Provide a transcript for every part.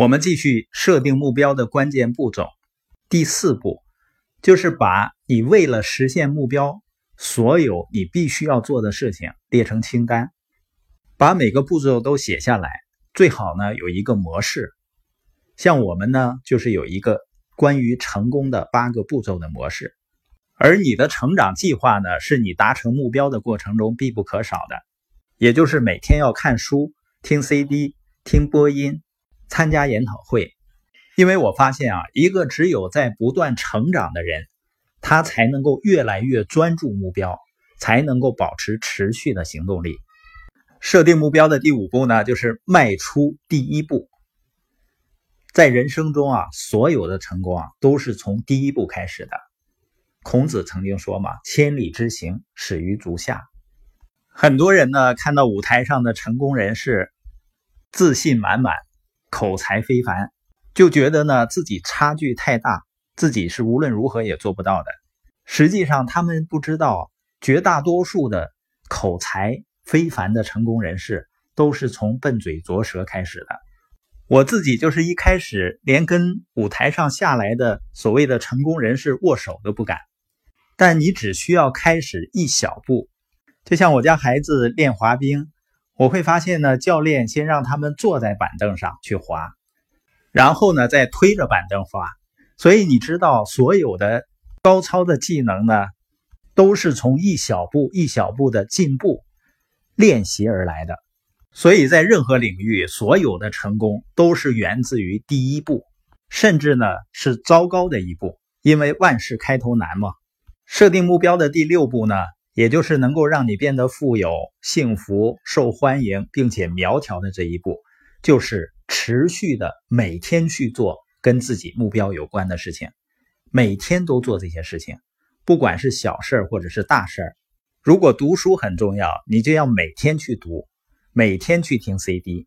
我们继续设定目标的关键步骤。第四步就是把你为了实现目标所有你必须要做的事情列成清单，把每个步骤都写下来，最好呢有一个模式。像我们呢就是有一个关于成功的8个步骤的模式，而你的成长计划呢是你达成目标的过程中必不可少的，也就是每天要看书、听 CD、听播音、参加研讨会。因为我发现啊，一个只有在不断成长的人，他才能够越来越专注目标，才能够保持持续的行动力。设定目标的第5步呢，就是迈出第一步。在人生中啊，所有的成功啊，都是从第一步开始的。孔子曾经说嘛，千里之行，始于足下。很多人呢，看到舞台上的成功人士，自信满满，口才非凡，就觉得呢自己差距太大，自己是无论如何也做不到的。实际上他们不知道，绝大多数的口才非凡的成功人士都是从笨嘴拙舌开始的。我自己就是一开始连跟舞台上下来的所谓的成功人士握手都不敢。但你只需要开始一小步，就像我家孩子练滑冰，我会发现呢，教练先让他们坐在板凳上去滑，然后呢再推着板凳滑。所以你知道，所有的高超的技能呢，都是从一小步一小步的进步练习而来的。所以在任何领域，所有的成功都是源自于第一步，甚至呢是糟糕的一步，因为万事开头难嘛。设定目标的第6步呢，也就是能够让你变得富有、幸福、受欢迎并且苗条的这一步，就是持续的每天去做跟自己目标有关的事情，每天都做这些事情，不管是小事或者是大事。如果读书很重要，你就要每天去读，每天去听 CD，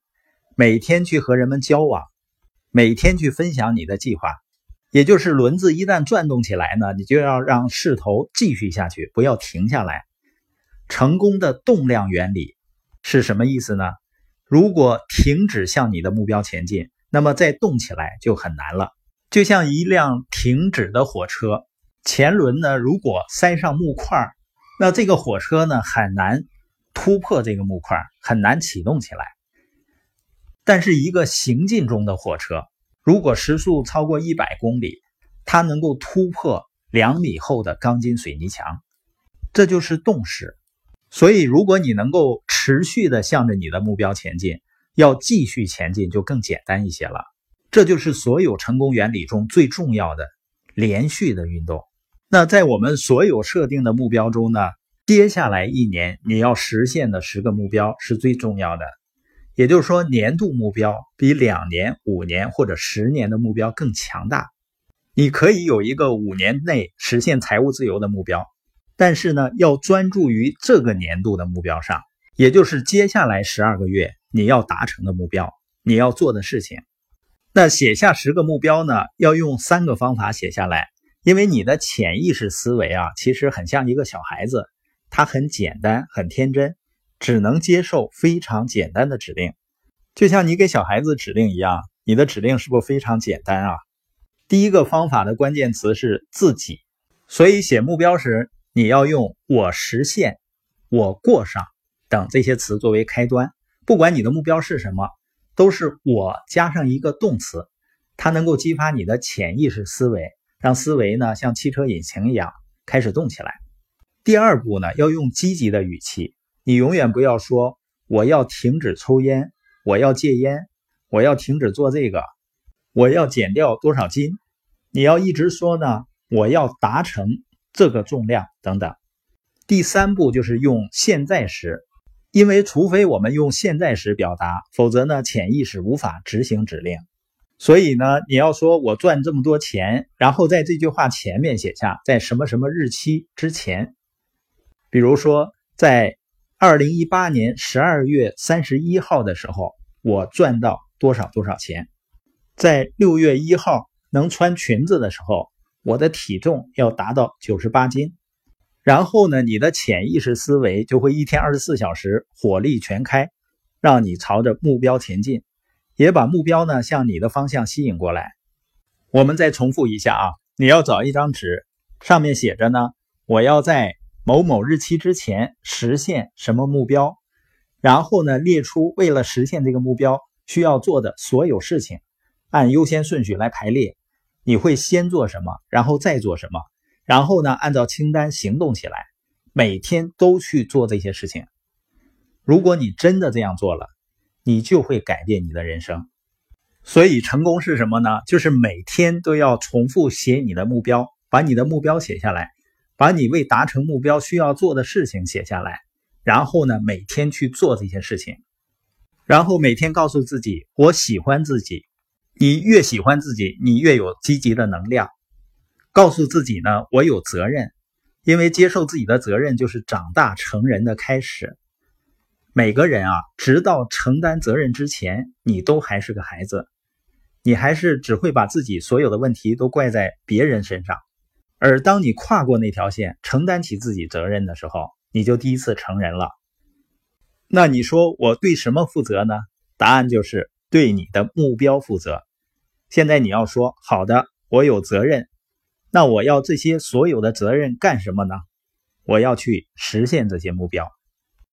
每天去和人们交往，每天去分享你的计划。也就是轮子一旦转动起来呢，你就要让势头继续下去，不要停下来。成功的动量原理是什么意思呢？如果停止向你的目标前进，那么再动起来就很难了。就像一辆停止的火车，前轮呢如果塞上木块，那这个火车呢很难突破这个木块，很难启动起来。但是一个行进中的火车，如果时速超过100公里，它能够突破2米厚的钢筋水泥墙，这就是动势。所以如果你能够持续的向着你的目标前进，要继续前进就更简单一些了。这就是所有成功原理中最重要的连续的运动。那在我们所有设定的目标中呢，接下来1年你要实现的10个目标是最重要的。也就是说，年度目标比2年、5年或者10年的目标更强大。你可以有一个5年内实现财务自由的目标，但是呢，要专注于这个年度的目标上，也就是接下来12个月你要达成的目标，你要做的事情。那写下10个目标呢，要用3个方法写下来，因为你的潜意识思维啊，其实很像一个小孩子，他很简单、很天真。只能接受非常简单的指令，就像你给小孩子指令一样，你的指令是不是非常简单啊？第一个方法的关键词是自己，所以写目标时你要用我实现、我过上等这些词作为开端。不管你的目标是什么，都是我加上一个动词，它能够激发你的潜意识思维，让思维呢像汽车引擎一样开始动起来。第2步呢，要用积极的语气，你永远不要说我要停止抽烟，我要戒烟，我要停止做这个，我要减掉多少斤。你要一直说呢，我要达成这个重量等等。第3步就是用现在时，因为除非我们用现在时表达，否则呢潜意识无法执行指令。所以呢你要说我赚这么多钱，然后在这句话前面写下在什么什么日期之前。比如说在2018年12月31号的时候，我赚到多少多少钱。在6月1号能穿裙子的时候，我的体重要达到98斤。然后呢，你的潜意识思维就会一天24小时火力全开，让你朝着目标前进。也把目标呢向你的方向吸引过来。我们再重复一下啊，你要找一张纸，上面写着呢，我要在某某日期之前实现什么目标，然后呢列出为了实现这个目标需要做的所有事情，按优先顺序来排列，你会先做什么，然后再做什么，然后呢按照清单行动起来，每天都去做这些事情。如果你真的这样做了，你就会改变你的人生。所以成功是什么呢？就是每天都要重复写你的目标，把你的目标写下来，把你为达成目标需要做的事情写下来，然后呢每天去做这些事情，然后每天告诉自己我喜欢自己。你越喜欢自己，你越有积极的能量。告诉自己呢，我有责任，因为接受自己的责任就是长大成人的开始。每个人啊，直到承担责任之前，你都还是个孩子，你还是只会把自己所有的问题都怪在别人身上。而当你跨过那条线，承担起自己责任的时候，你就第一次成人了。那你说我对什么负责呢？答案就是对你的目标负责。现在你要说，好的，我有责任，那我要这些所有的责任干什么呢？我要去实现这些目标。